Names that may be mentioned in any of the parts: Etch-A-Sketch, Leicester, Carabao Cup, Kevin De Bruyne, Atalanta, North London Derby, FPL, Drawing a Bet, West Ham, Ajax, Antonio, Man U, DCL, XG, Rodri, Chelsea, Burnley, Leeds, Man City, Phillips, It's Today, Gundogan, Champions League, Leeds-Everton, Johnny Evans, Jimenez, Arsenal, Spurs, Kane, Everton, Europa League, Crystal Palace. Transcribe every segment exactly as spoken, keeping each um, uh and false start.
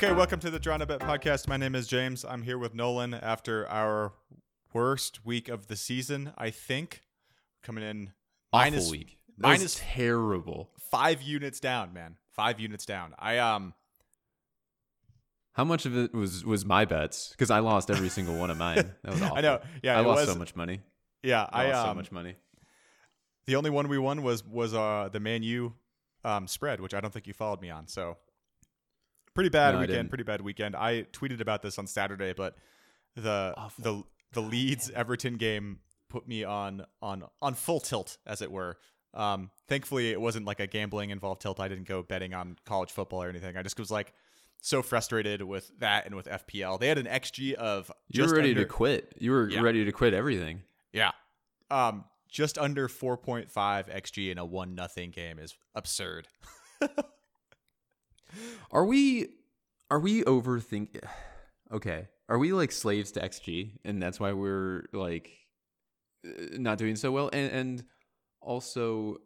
Okay, welcome to the Drawing a Bet podcast. My name is James. I'm here with Nolan after our worst week of the season, I think. Coming in awful minus, week. Minus terrible. Five units down, man. Five units down. I um How much of it was was my bets? Because I lost every single one of mine. That was awful. I know. Yeah, I lost was, so much money. Yeah, I, I lost um, so much money. The only one we won was was uh the Man U um spread, which I don't think you followed me on, so Pretty bad no, weekend, pretty bad weekend. I tweeted about this on Saturday, but the Awful. the the Leeds-Everton game put me on on on full tilt, as it were. Um, thankfully, it wasn't like a gambling-involved tilt. I didn't go betting on college football or anything. I just was like so frustrated with that and with F P L. They had an X G of just You were ready under, to quit. You were yeah. ready to quit everything. Yeah. Um, just under four point five X G in a one nothing game is absurd. Are we, are we overthinking? Okay. Are we like slaves to X G and that's why we're like not doing so well? And, and also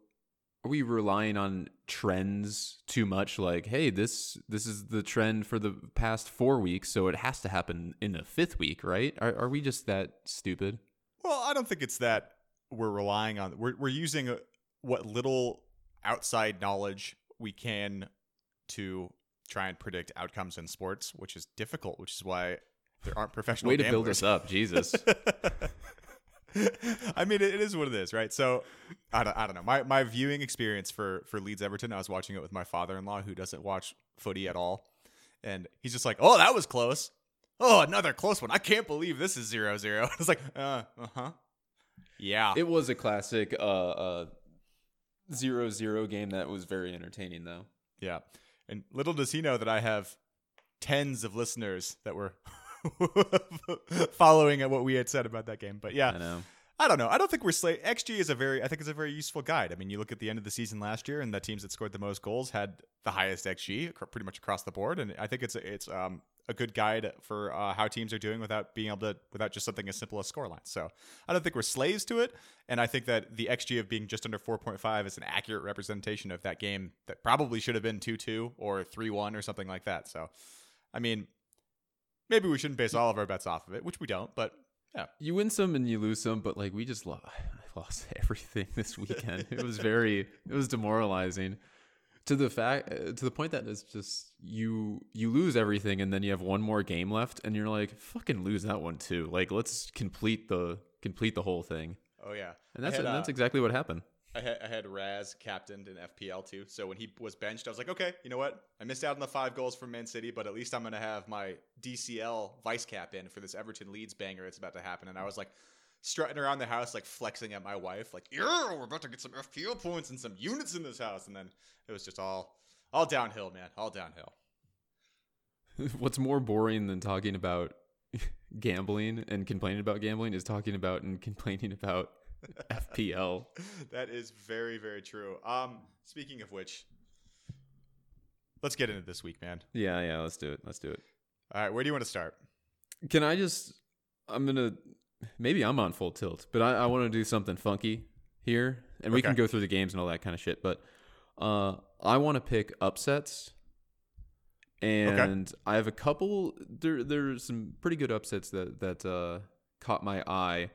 are we relying on trends too much? Like, hey, this, this is the trend for the past four weeks. So it has to happen in the fifth week, right? Are, are we just that stupid? Well, I don't think it's that we're relying on, we're, we're using what little outside knowledge we can to try and predict outcomes in sports, which is difficult, which is why there aren't professional way to gamblers. Build us up, Jesus. I mean, it is what it is, right? So I don't, I don't know. My my viewing experience for, for Leeds-Everton, I was watching it with my father-in-law who doesn't watch footy at all. And he's just like, oh, that was close. Oh, another close one. I can't believe this is zero zero. I was like, uh, uh-huh. Yeah. It was a classic uh, uh, zero zero game that was very entertaining, though. Yeah. And little does he know that I have tens of listeners that were following what we had said about that game. But yeah, I, know. I don't know. I don't think we're slate. X G is a very, I think it's a very useful guide. I mean, you look at the end of the season last year and the teams that scored the most goals had the highest X G pretty much across the board. And I think it's, it's um, a good guide for uh, how teams are doing without being able to, without just something as simple as scoreline. So I don't think we're slaves to it. And I think that the X G of being just under four point five is an accurate representation of that game that probably should have been two two or three one or something like that. So, I mean, maybe we shouldn't base all of our bets off of it, which we don't, but yeah. You win some and you lose some, but like we just lost, I lost everything this weekend. It was very, it was demoralizing to the fact, to the point that it's just you, you lose everything and then you have one more game left and you're like, fucking lose that one too. Like, let's complete the, complete the whole thing. Oh yeah, and that's had, and that's exactly what happened. I had, I had Raz captained in F P L too, so when he was benched, I was like, okay, you know what? I missed out on the five goals from Man City, but at least I'm gonna have my D C L vice cap in for this Everton Leeds banger that's about to happen. And I was like, strutting around the house, like flexing at my wife, like, yeah, we're about to get some F P L points and some units in this house. And then it was just all, all downhill, man, all downhill. What's more boring than talking about gambling and complaining about gambling is talking about and complaining about F P L. That is very, very true. Um, speaking of which, let's get into this week, man. Yeah, yeah, let's do it. Let's do it. All right, where do you want to start? Can I just, I'm going to, maybe I'm on full tilt, but I, I want to do something funky here, and we okay. can go through the games and all that kind of shit, but uh, I want to pick upsets. And okay. I have a couple, there there's some pretty good upsets that, that uh, caught my eye.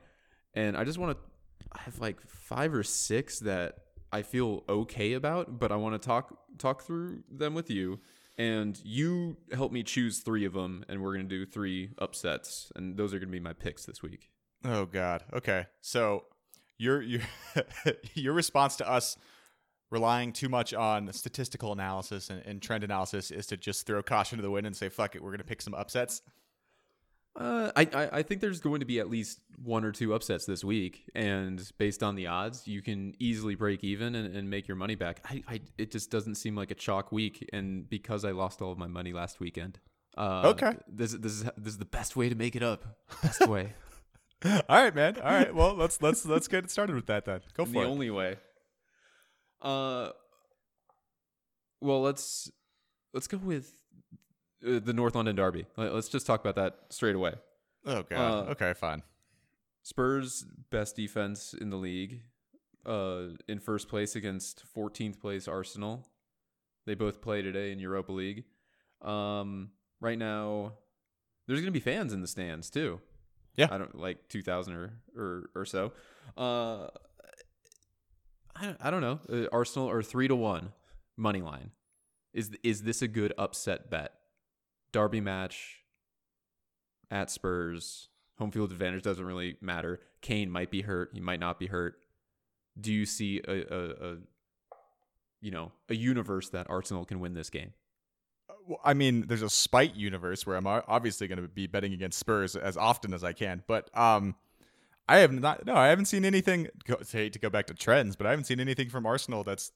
And I just want to, I have like five or six that I feel okay about, but I want to talk talk through them with you. And you help me choose three of them, and we're going to do three upsets. And those are going to be my picks this week. Oh, God. Okay. So your your, your response to us relying too much on statistical analysis and, and trend analysis is to just throw caution to the wind and say, fuck it, we're going to pick some upsets? Uh, I, I, I think there's going to be at least one or two upsets this week. And based on the odds, you can easily break even and, and make your money back. I, I It just doesn't seem like a chalk week. And because I lost all of my money last weekend, uh, okay, this, this, is, this is the best way to make it up. Best way. All right, man. All right. Well, let's let's let's get started with that then. Go for the it. The only way. Uh, well, let's let's go with uh, the North London Derby. Let's just talk about that straight away. Oh God. Uh, okay, fine. Spurs best defense in the league, uh, in first place against fourteenth place Arsenal. They both play today in Europa League. Um, right now, there's going to be fans in the stands too. Yeah. I don't like two thousand or, or, or so. Uh, I, I don't know. Uh, Arsenal are three to one money line. Is, is this a good upset bet? Derby match at Spurs. Home field advantage doesn't really matter. Kane might be hurt. He might not be hurt. Do you see a, a, a you know, a universe that Arsenal can win this game? Well, I mean, there's a spite universe where I'm obviously going to be betting against Spurs as often as I can. But um, I have not. No, I haven't seen anything. Go, hate to go back to trends, but I haven't seen anything from Arsenal that's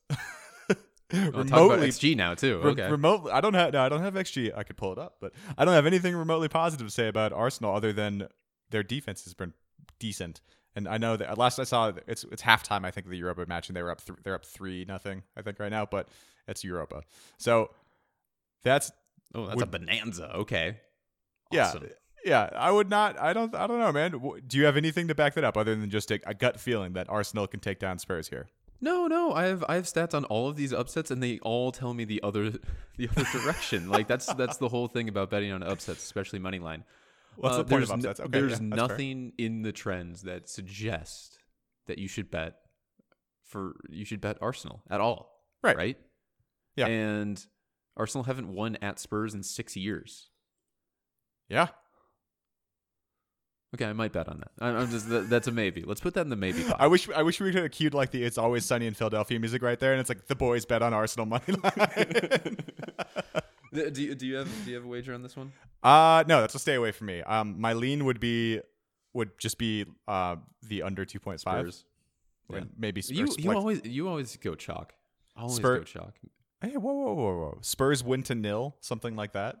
remotely talk about X G now too. Okay. Re- remotely, I don't have. No, I don't have X G. I could pull it up, but I don't have anything remotely positive to say about Arsenal other than their defense has been decent. And I know that last I saw, it's it's halftime. I think of the Europa match, and they were up th- they're up three nothing. I think right now, but it's Europa. So that's oh, that's would, a bonanza. Okay, awesome. yeah, yeah. I would not. I don't. I don't know, man. Do you have anything to back that up other than just a, a gut feeling that Arsenal can take down Spurs here? No, no. I have I have stats on all of these upsets, and they all tell me the other the other direction. Like that's that's the whole thing about betting on upsets, especially money line. What's uh, the point of upsets? Okay, there's yeah, nothing fair. in the trends that suggests that you should bet for you should bet Arsenal at all, right? Right? Yeah. And Arsenal haven't won at Spurs in six years. Yeah. Okay, I might bet on that. I'm just that's a maybe. Let's put that in the maybe box. I wish I wish we could have cued like the "It's Always Sunny in Philadelphia" music right there, and it's like the boys bet on Arsenal money line. Do you, do you have do you have a wager on this one? Uh no, that's a stay away from me. Um, my lean would be would just be uh the under two point five. Yeah. Maybe Spurs. You, you always you always go chalk. Always Spur- go chalk. Hey, whoa, whoa, whoa, whoa! Spurs win to nil, something like that.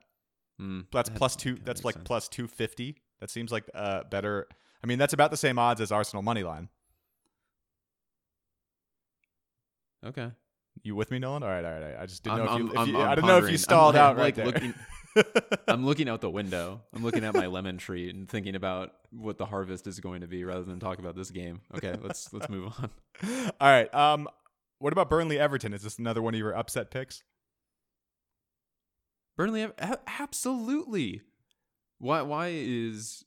Mm, that's that plus two. That's like sense. plus two fifty. That seems like uh better. I mean, that's about the same odds as Arsenal money line. Okay. You with me, Nolan? All right, all right. All right. I just didn't I'm, know if you. If I'm, you I'm, I don't know if you stalled I'm, out I'm, right like, there. Looking, I'm looking out the window. I'm looking at my lemon tree and thinking about what the harvest is going to be, rather than talk about this game. Okay, let's let's move on. All right. Um, what about Burnley-Everton? Is this another one of your upset picks? Burnley, absolutely. Why? Why is?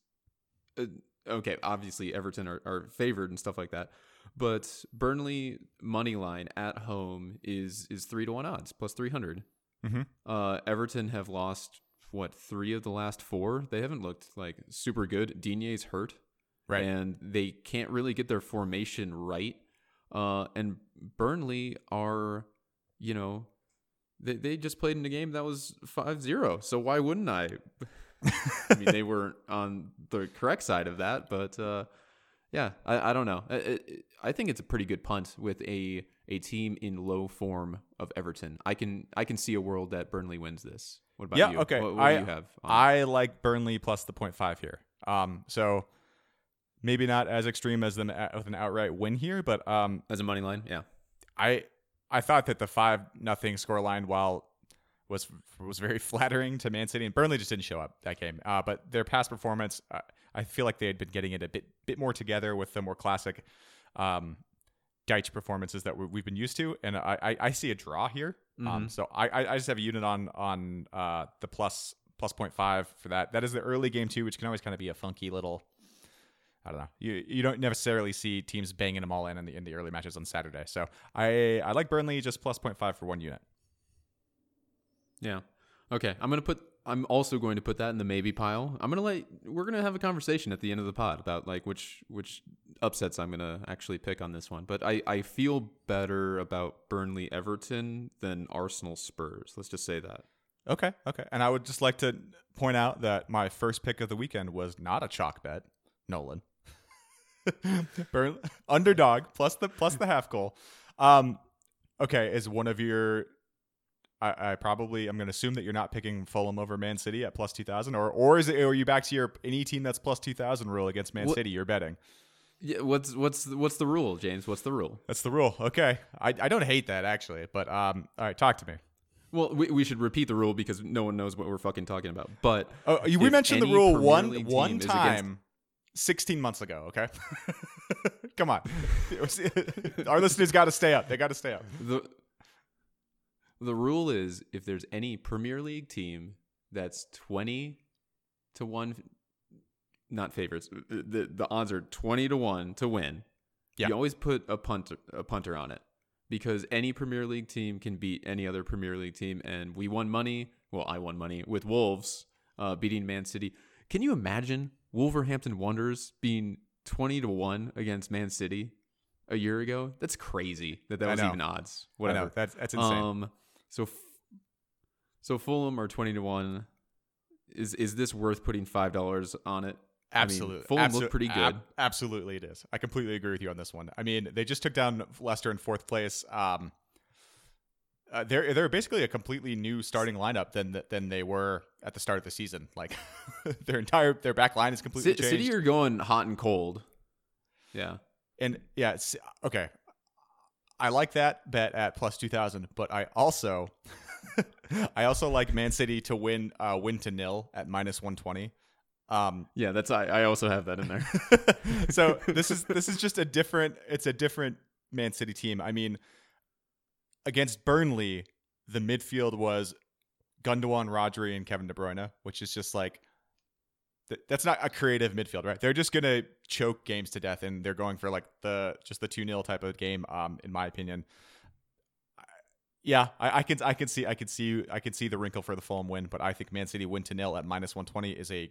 Uh, okay, obviously Everton are, are favored and stuff like that. But Burnley money line at home is is three to one odds plus three hundred. Mm-hmm. Uh, Everton have lost what three of the last four. They haven't looked like super good. Dinier's hurt, right, and they can't really get their formation right. Uh, and Burnley are, you know, they they just played in a game that was five zero. So why wouldn't I? I mean, they weren't on the correct side of that, but. Uh, Yeah, I, I don't know. I, I think it's a pretty good punt with a, a team in low form of Everton. I can I can see a world that Burnley wins this. What about yeah, you? Okay. What, what I, do you have? On? I like Burnley plus the point five here. Um, so maybe not as extreme as them with an outright win here, but um, as a money line, yeah. I I thought that the five nothing score line while was was very flattering to Man City, and Burnley just didn't show up that game. Uh, but their past performance. Uh, I feel like they had been getting it a bit bit more together with the more classic um, Deitch performances that we've been used to. And I, I, I see a draw here. Mm-hmm. Um, so I, I just have a unit on on uh, the plus, plus point five for that. That is the early game, too, which can always kind of be a funky little... I don't know. You you don't necessarily see teams banging them all in in the, in the early matches on Saturday. So I, I like Burnley just plus point five for one unit. Yeah. Okay. I'm going to put... I'm also going to put that in the maybe pile. I'm gonna let we're gonna have a conversation at the end of the pod about like which which upsets I'm gonna actually pick on this one. But I, I feel better about Burnley Everton than Arsenal Spurs. Let's just say that. Okay, okay. And I would just like to point out that my first pick of the weekend was not a chalk bet, Nolan. Burnley underdog plus the plus the half goal. Um, okay, is one of your I, I probably I'm going to assume that you're not picking Fulham over Man City at plus two thousand, or or is it? Or are you back to your any team that's plus two thousand rule against Man what, City? You're betting. Yeah. What's what's what's the rule, James? What's the rule? That's the rule. Okay. I, I don't hate that actually, but um. All right, talk to me. Well, we we should repeat the rule because no one knows what we're fucking talking about. But oh, we mentioned the rule one one time, sixteen months ago. Okay. Come on, our listeners got to stay up. They got to stay up. The, The rule is if there's any Premier League team that's twenty to one, not favorites. The the odds are twenty to one to win. Yeah. You always put a punter, a punter on it because any Premier League team can beat any other Premier League team. And we won money. Well, I won money with Wolves uh, beating Man City. Can you imagine Wolverhampton Wanderers being twenty to one against Man City a year ago? That's crazy that that was even odds. Whatever. I know. That's, that's insane. Um, so, f- so Fulham are twenty to one. Is is this worth putting five dollars on it? Absolutely. I mean, Fulham Absol- looked pretty good. Ab- absolutely it is. I completely agree with you on this one. I mean, they just took down Leicester in fourth place. Um, uh, they're they're basically a completely new starting lineup than than they were at the start of the season. Like their entire their back line is completely C- changed. City are going hot and cold. Yeah. And yeah, it's, okay. I like that bet at plus two thousand, but I also I also like Man City to win uh, win to nil at minus one twenty. Um, yeah, that's I, I also have that in there. So this is this is just a different it's a different Man City team. I mean, against Burnley, the midfield was Gundogan, Rodri, and Kevin De Bruyne, which is just like th- that's not a creative midfield, right? They're just gonna choke games to death, and they're going for like the just the two nil type of game. Um, in my opinion, I, yeah, I, I can I can see I can see I can see the wrinkle for the Fulham win, but I think Man City win to nil at minus one twenty is a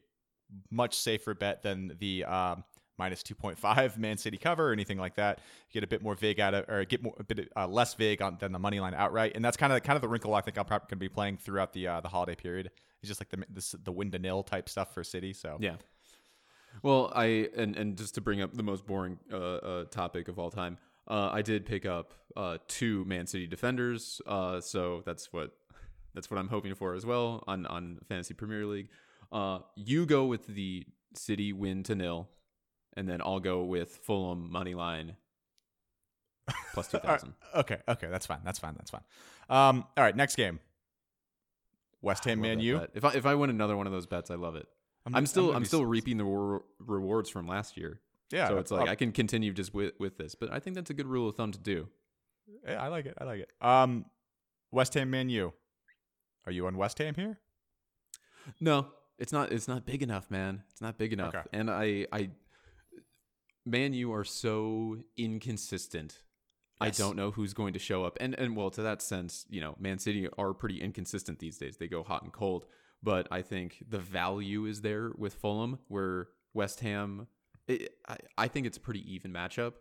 much safer bet than the um, minus two point five Man City cover or anything like that. You get a bit more vague out of, or get more, a bit uh, less vague on than the money line outright, and that's kind of kind of the wrinkle I think I'm probably going to be playing throughout the uh, the holiday period. It's just like the the, the win to nil type stuff for City. So yeah. Well, I and and just to bring up the most boring uh, uh, topic of all time, uh, I did pick up uh, two Man City defenders. Uh, so that's what that's what I'm hoping for as well on on Fantasy Premier League. Uh, you go with the City win to nil, and then I'll go with Fulham money line plus two thousand. okay, okay, that's fine, that's fine, that's fine. Um, all right, next game, West Ham Man U. Bet. If I if I win another one of those bets, I love it. I'm, I'm still I'm, I'm still s- reaping the re- rewards from last year. Yeah, so it's like I'll, I can continue just with with this, but I think that's a good rule of thumb to do. Yeah, I like it. I like it. Um, West Ham Man U. Are you on West Ham here? No. It's not. It's not big enough, man. It's not big enough. Okay. And I, I, Man U are so inconsistent. Yes. I don't know who's going to show up. And and well, to that sense, you know, Man City are pretty inconsistent these days. They go hot and cold. But I think the value is there with Fulham, where West Ham. It, I I think it's a pretty even matchup.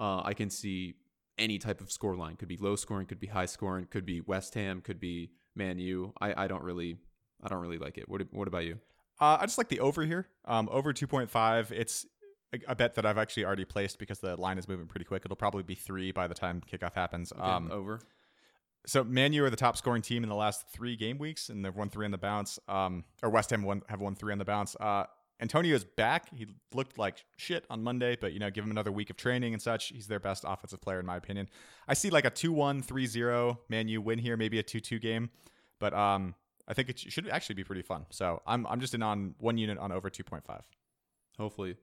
Uh, I can see any type of scoreline. Could be low scoring. Could be high scoring. Could be West Ham. Could be Man U. I, I don't really. I don't really like it. What What about you? Uh, I just like the over here. Um, over two point five. It's a, a bet that I've actually already placed because the line is moving pretty quick. It'll probably be three by the time kickoff happens. Okay, um, over. So Man U are the top scoring team in the last three game weeks, and they've won three on the bounce. Um, or West Ham won, have won three on the bounce. Uh, Antonio is back. He looked like shit on Monday, but you know, give him another week of training and such. He's their best offensive player in my opinion. I see like a two one, three zero Man U win here, maybe a two two game, but um. I think it should actually be pretty fun. So I'm I'm just in on one unit on over two point five. Hopefully.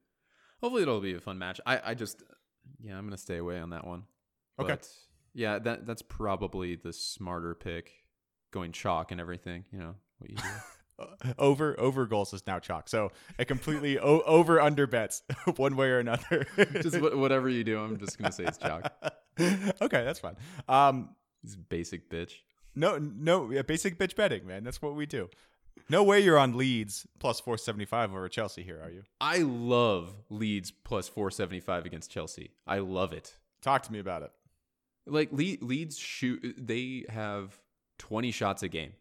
Hopefully it'll be a fun match. I, I just, yeah, I'm going to stay away on that one. Okay. But yeah, that that's probably the smarter pick, going chalk and everything, you know, what you do. over over goals is now chalk. So I completely o- over under bets one way or another. Just w- whatever you do, I'm just going to say it's chalk. Okay, that's fine. Um, this basic bitch. No, no, yeah, basic bitch betting, man. That's what we do. No way you're on Leeds plus four seventy-five over Chelsea here, are you? I love Leeds plus four seventy-five against Chelsea. I love it. Talk to me about it. Like, Le- Leeds shoot, they have twenty shots a game,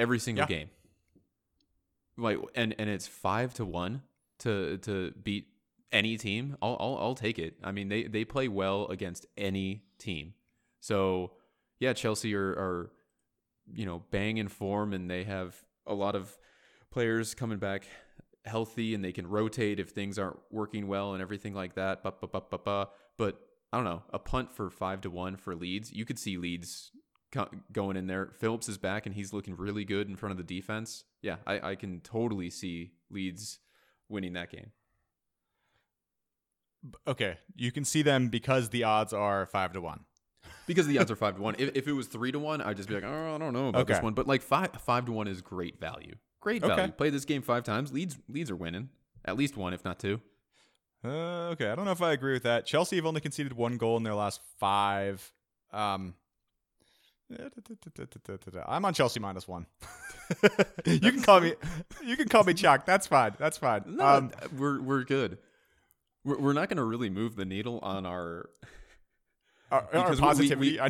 every single yeah. game. Like, and, and it's five to one to to beat any team. I'll, I'll I'll take it. I mean, they they play well against any team. So. Yeah, Chelsea are, are, you know, bang in form, and they have a lot of players coming back healthy, and they can rotate if things aren't working well and everything like that. Ba, ba, ba, ba, ba. But I don't know, a punt for five to one for Leeds. You could see Leeds co- going in there. Phillips is back, and he's looking really good in front of the defense. Yeah, I, I can totally see Leeds winning that game. Okay, you can see them because the odds are five to one. because the odds are five to one. If, if it was three to one, I'd just be like, oh, I don't know about okay. this one. But like five five to one is great value. Great value. Okay. Play this game five times. Leeds Leeds are winning at least one, if not two. Uh, okay, I don't know if I agree with that. Chelsea have only conceded one goal in their last five. Um, I'm on Chelsea minus one. you can call me. You can call me Chuck. That's fine. That's fine. No, um, we're we're good. We're, we're not going to really move the needle on our. Our, our positivity we,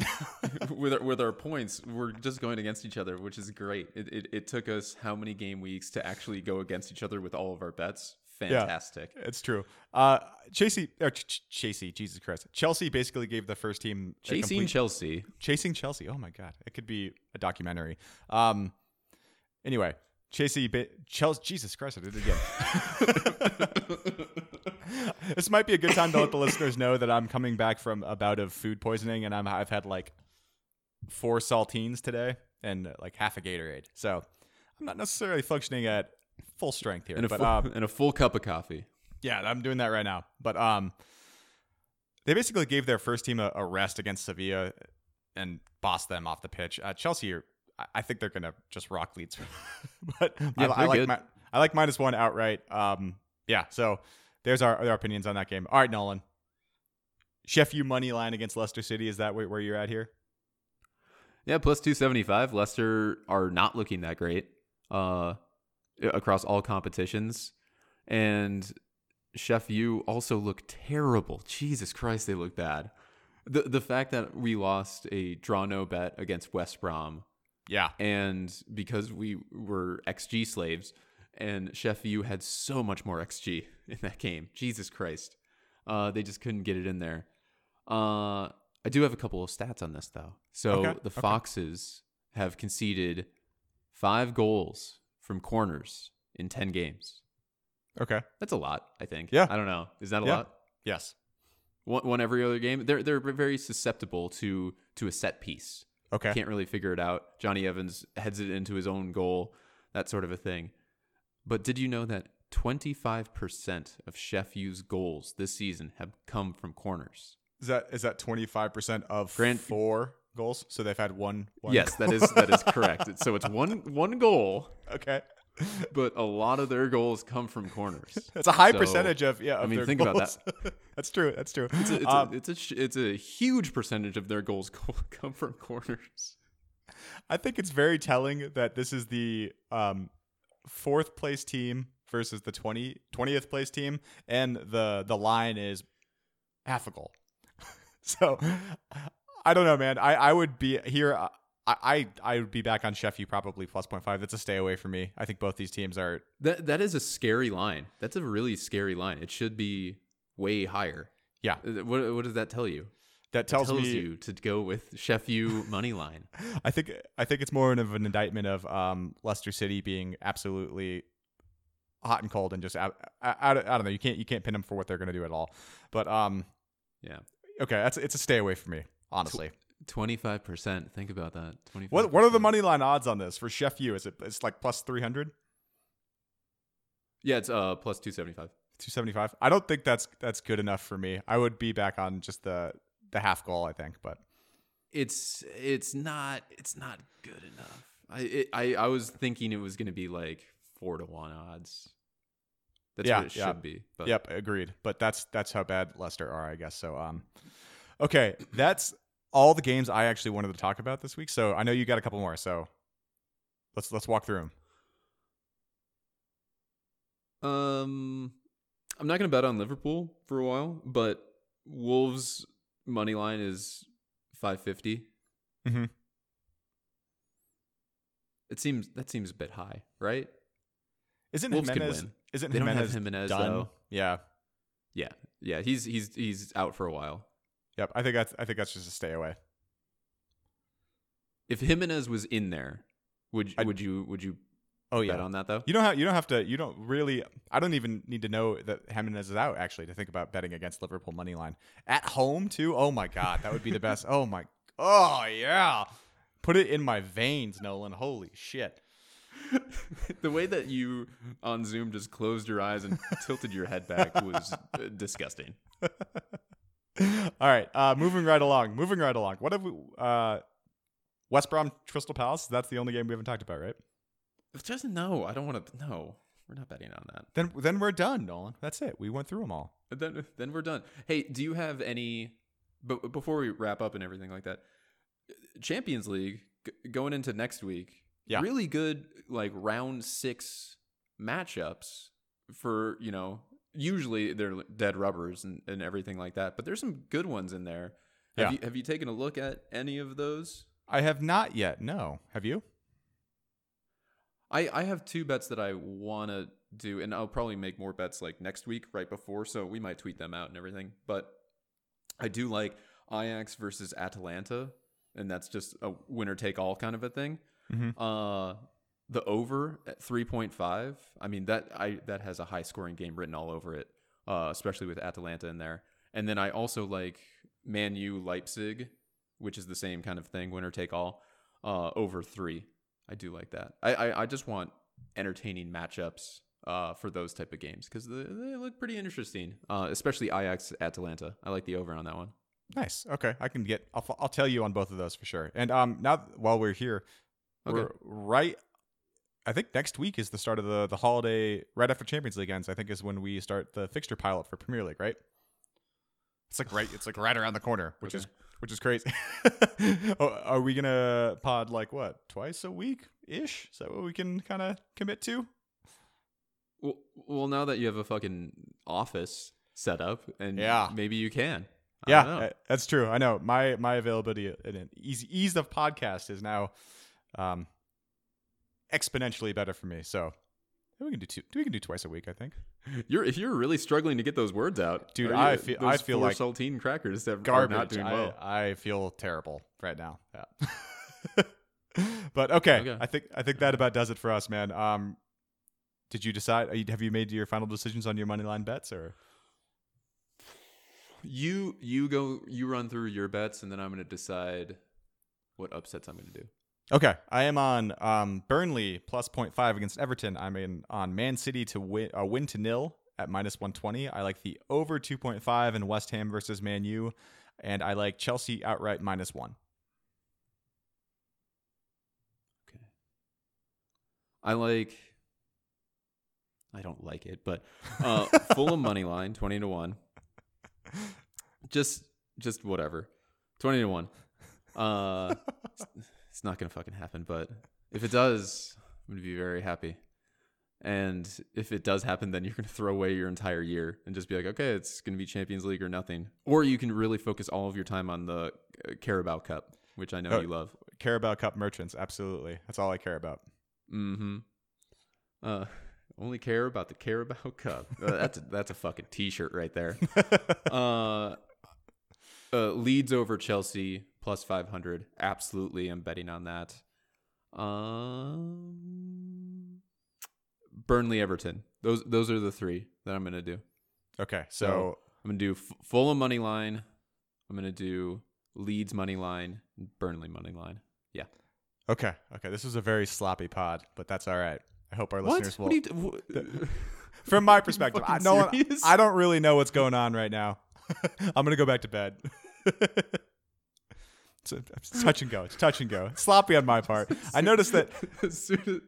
we, with, our, with our points, we're just going against each other, which is great. It, it it took us how many game weeks to actually go against each other with all of our bets? Fantastic. Yeah, it's true. Uh, Chasey, or Ch- Chasey, Jesus Christ. Chelsea basically gave the first team. Chasing complete, Chelsea. Chasing Chelsea. Oh my God. It could be a documentary. Um. Anyway, Chasey, ba- Chelsea, Jesus Christ, I did it again. This might be a good time to let the listeners know that I'm coming back from a bout of food poisoning, and I'm I've had like four saltines today and like half a Gatorade, so I'm not necessarily functioning at full strength here. And a, but, full, um, and a full cup of coffee. Yeah, I'm doing that right now. But um, they basically gave their first team a, a rest against Sevilla and bossed them off the pitch. Uh, Chelsea, are, I think they're gonna just rock Leeds, but yeah, I, I like my, I like minus one outright. Um, yeah, so. There's our, our opinions on that game. All right, Nolan. Sheff U money line against Leicester City. Is that where you're at here? Yeah, plus two seventy-five. Leicester are not looking that great uh, across all competitions. And Sheff U also look terrible. Jesus Christ, they look bad. The the fact that we lost a draw no bet against West Brom. Yeah. And because we were X G slaves, and Sheff U had so much more X G in that game. Jesus Christ. Uh, they just couldn't get it in there. Uh, I do have a couple of stats on this, though. So okay, the Foxes okay. have conceded five goals from corners in ten games. Okay. That's a lot, I think. Yeah. I don't know. Is that a yeah. lot? Yes. One, one every other game. They're they're very susceptible to, to a set piece. Okay. Can't really figure it out. Johnny Evans heads it into his own goal, that sort of a thing. But did you know that twenty-five percent of Sheff U's goals this season have come from corners? Is that is that twenty-five percent of Grant, four goals? So they've had one. one yes, goal. that is that is correct. It's, so it's one one goal. Okay, but a lot of their goals come from corners. That's a high so, percentage of yeah. Of I mean, their think goals. about that. That's true. That's true. It's a it's, um, a, it's a it's a huge percentage of their goals come from corners. I think it's very telling that this is the. Um, fourth place team versus the twentieth place team, and the the line is half a goal. So I don't know, man. I, I would be here. I, I I would be back on Sheff U probably plus point five. That's a stay away for me. I think both these teams are. That that is a scary line. That's a really scary line. It should be way higher. Yeah. What what does that tell you? That tells, tells me you to go with Sheff U money line. I think I think it's more of an indictment of um, Leicester City being absolutely hot and cold and just out, out, out, I don't know. You can't you can't pin them for what they're going to do at all. But um, yeah, okay, that's it's a stay away for me, honestly. Twenty-five percent. Think about that. Twenty-five. What what are the money line odds on this for Sheff U? Is it it's like plus three hundred? Yeah, it's uh plus two seventy-five. Two seventy-five. I don't think that's that's good enough for me. I would be back on just the. The half goal, I think, but it's it's not it's not good enough. I it, I, I was thinking it was going to be like four to one odds. That's yeah, what it yeah. should be. But. Yep, agreed. But that's that's how bad Leicester are, I guess. So um, okay, that's all the games I actually wanted to talk about this week. So I know you got a couple more. So let's let's walk through them. Um, I'm not going to bet on Liverpool for a while, but Wolves. Money line is five fifty. Mm-hmm. It seems that seems a bit high, right? Isn't Wolves Jimenez? Win. Isn't they Jimenez, don't have Jimenez done? Though. Yeah, yeah, yeah. He's he's he's out for a while. Yep, I think that's I think that's just a stay away. If Jimenez was in there, would I, would you would you? Oh yeah, bet on that though. You don't have you don't have to. You don't really. I don't even need to know that Jimenez is out actually to think about betting against Liverpool money line at home too. Oh my God, that would be the best. Oh my. Oh yeah, put it in my veins, Nolan. Holy shit. The way that you on Zoom just closed your eyes and tilted your head back was disgusting. All right. Uh, moving right along. Moving right along. What have we? Uh, West Brom, Crystal Palace. That's the only game we haven't talked about, right? Just no. I don't want to. No, we're not betting on that. Then, then we're done, Nolan. That's it. We went through them all. Then, then we're done. Hey, do you have any? But before we wrap up and everything like that, Champions League g- going into next week. Yeah. Really good, like round six matchups for, you know, usually they're dead rubbers and, and everything like that, but there's some good ones in there. Have, yeah. you, have you taken a look at any of those? I have not yet. No. Have you? I, I have two bets that I want to do, and I'll probably make more bets like next week right before. So we might tweet them out and everything, but I do like Ajax versus Atalanta, and that's just a winner take all kind of a thing. Mm-hmm. Uh, the over at three point five. I mean, that I that has a high scoring game written all over it, uh, especially with Atalanta in there. And then I also like Man U Leipzig, which is the same kind of thing, winner take all, uh, over three. I do like that. I, I, I just want entertaining matchups uh, for those type of games because they, they look pretty interesting, uh, especially Ajax Atalanta. I like the over on that one. Nice. Okay, I can get. I'll I'll tell you on both of those for sure. And um, now while we're here. Okay. We're right. I think next week is the start of the, the holiday right after Champions League ends. I think is when we start the fixture pilot for Premier League, right? It's like right. It's like right around the corner, which okay. is which is crazy. oh, are we gonna pod like what twice a week ish? Is that what we can kind of commit to? Well, well, now that you have a fucking office set up, and yeah. maybe you can. I yeah, don't know. That's true. I know my my availability and an ease ease of podcast is now. Um, exponentially better for me. So we can do two. We can do twice a week. I think you're if you're really struggling to get those words out, dude. I feel I feel like saltine crackers that garbage. Are not doing well. I, I feel terrible right now. Yeah. But okay, okay, I think I think that about does it for us, man. Um, did you decide? Have you made your final decisions on your money line bets or? You you go you run through your bets and then I'm going to decide what upsets I'm going to do. Okay, I am on um, Burnley plus point five against Everton. I'm in on Man City to win a uh, win to nil at minus one twenty. I like the over two point five in West Ham versus Man U, and I like Chelsea outright minus one. Okay, I like. I don't like it, but uh, Fulham money line twenty to one. Just, just whatever, twenty to one. Uh. It's not going to fucking happen, but if it does, I'm going to be very happy. And if it does happen, then you're going to throw away your entire year and just be like, okay, it's going to be Champions League or nothing. Or you can really focus all of your time on the Carabao Cup, which I know oh, you love. Carabao Cup merchants, absolutely. That's all I care about. Mm-hmm. Uh, only care about the Carabao Cup. uh, that's, a, that's a fucking t-shirt right there. uh, uh, Leeds over Chelsea. Plus five hundred. Absolutely. I'm betting on that. Um, Burnley, Everton. Those those are the three that I'm going to do. Okay. So, so I'm going to do F- Fulham money line. I'm going to do Leeds money line, Burnley money line. Yeah. Okay. Okay. This is a very sloppy pod, but that's all right. I hope our what? listeners will. What you do- the, from my perspective, I, no one, I don't really know what's going on right now. I'm going to go back to bed. It's touch and go. It's touch and go. It's sloppy on my part. I noticed that as soon as,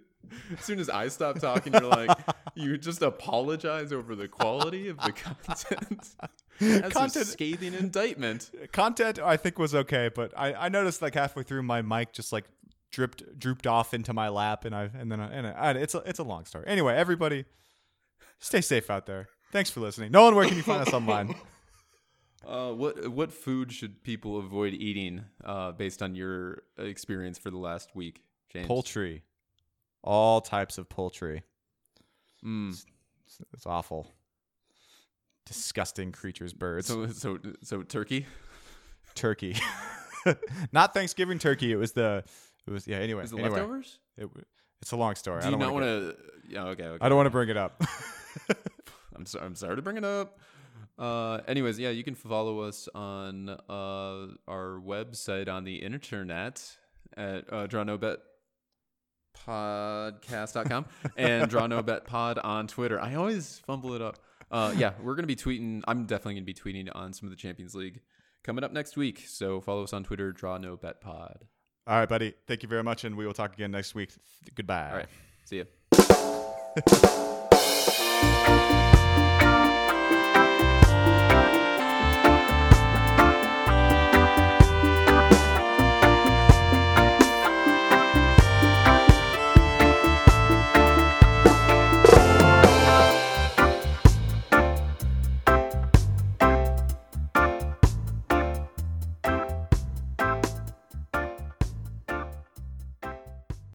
as soon as I stop talking, you're like, you just apologize over the quality of the content. That's content, a scathing indictment. Content, I think, was okay, but I, I noticed like halfway through my mic just like dripped drooped off into my lap, and I and then I, and I, it's a, it's a long story. Anyway, everybody, stay safe out there. Thanks for listening. Nolan, where can you find us online? Uh, what what food should people avoid eating uh, based on your experience for the last week, James? Poultry. All types of poultry. Mm. It's, it's awful. Disgusting creatures, birds. So so, so turkey? Turkey. Not Thanksgiving turkey. It was the... It was, yeah, anyway. Is it anyway, leftovers? It, it's a long story. Do I don't you not want to... Yeah, okay, okay. I don't want to bring it up. I'm, so, I'm sorry to bring it up. Uh, anyways, yeah, you can follow us on uh, our website on the internet at uh, draw no bet podcast dot com and draw no bet pod on Twitter. I always fumble it up. Uh, yeah, we're going to be tweeting. I'm definitely going to be tweeting on some of the Champions League coming up next week. So follow us on Twitter, draw no bet pod. All right, buddy. Thank you very much, and we will talk again next week. Goodbye. All right. See you.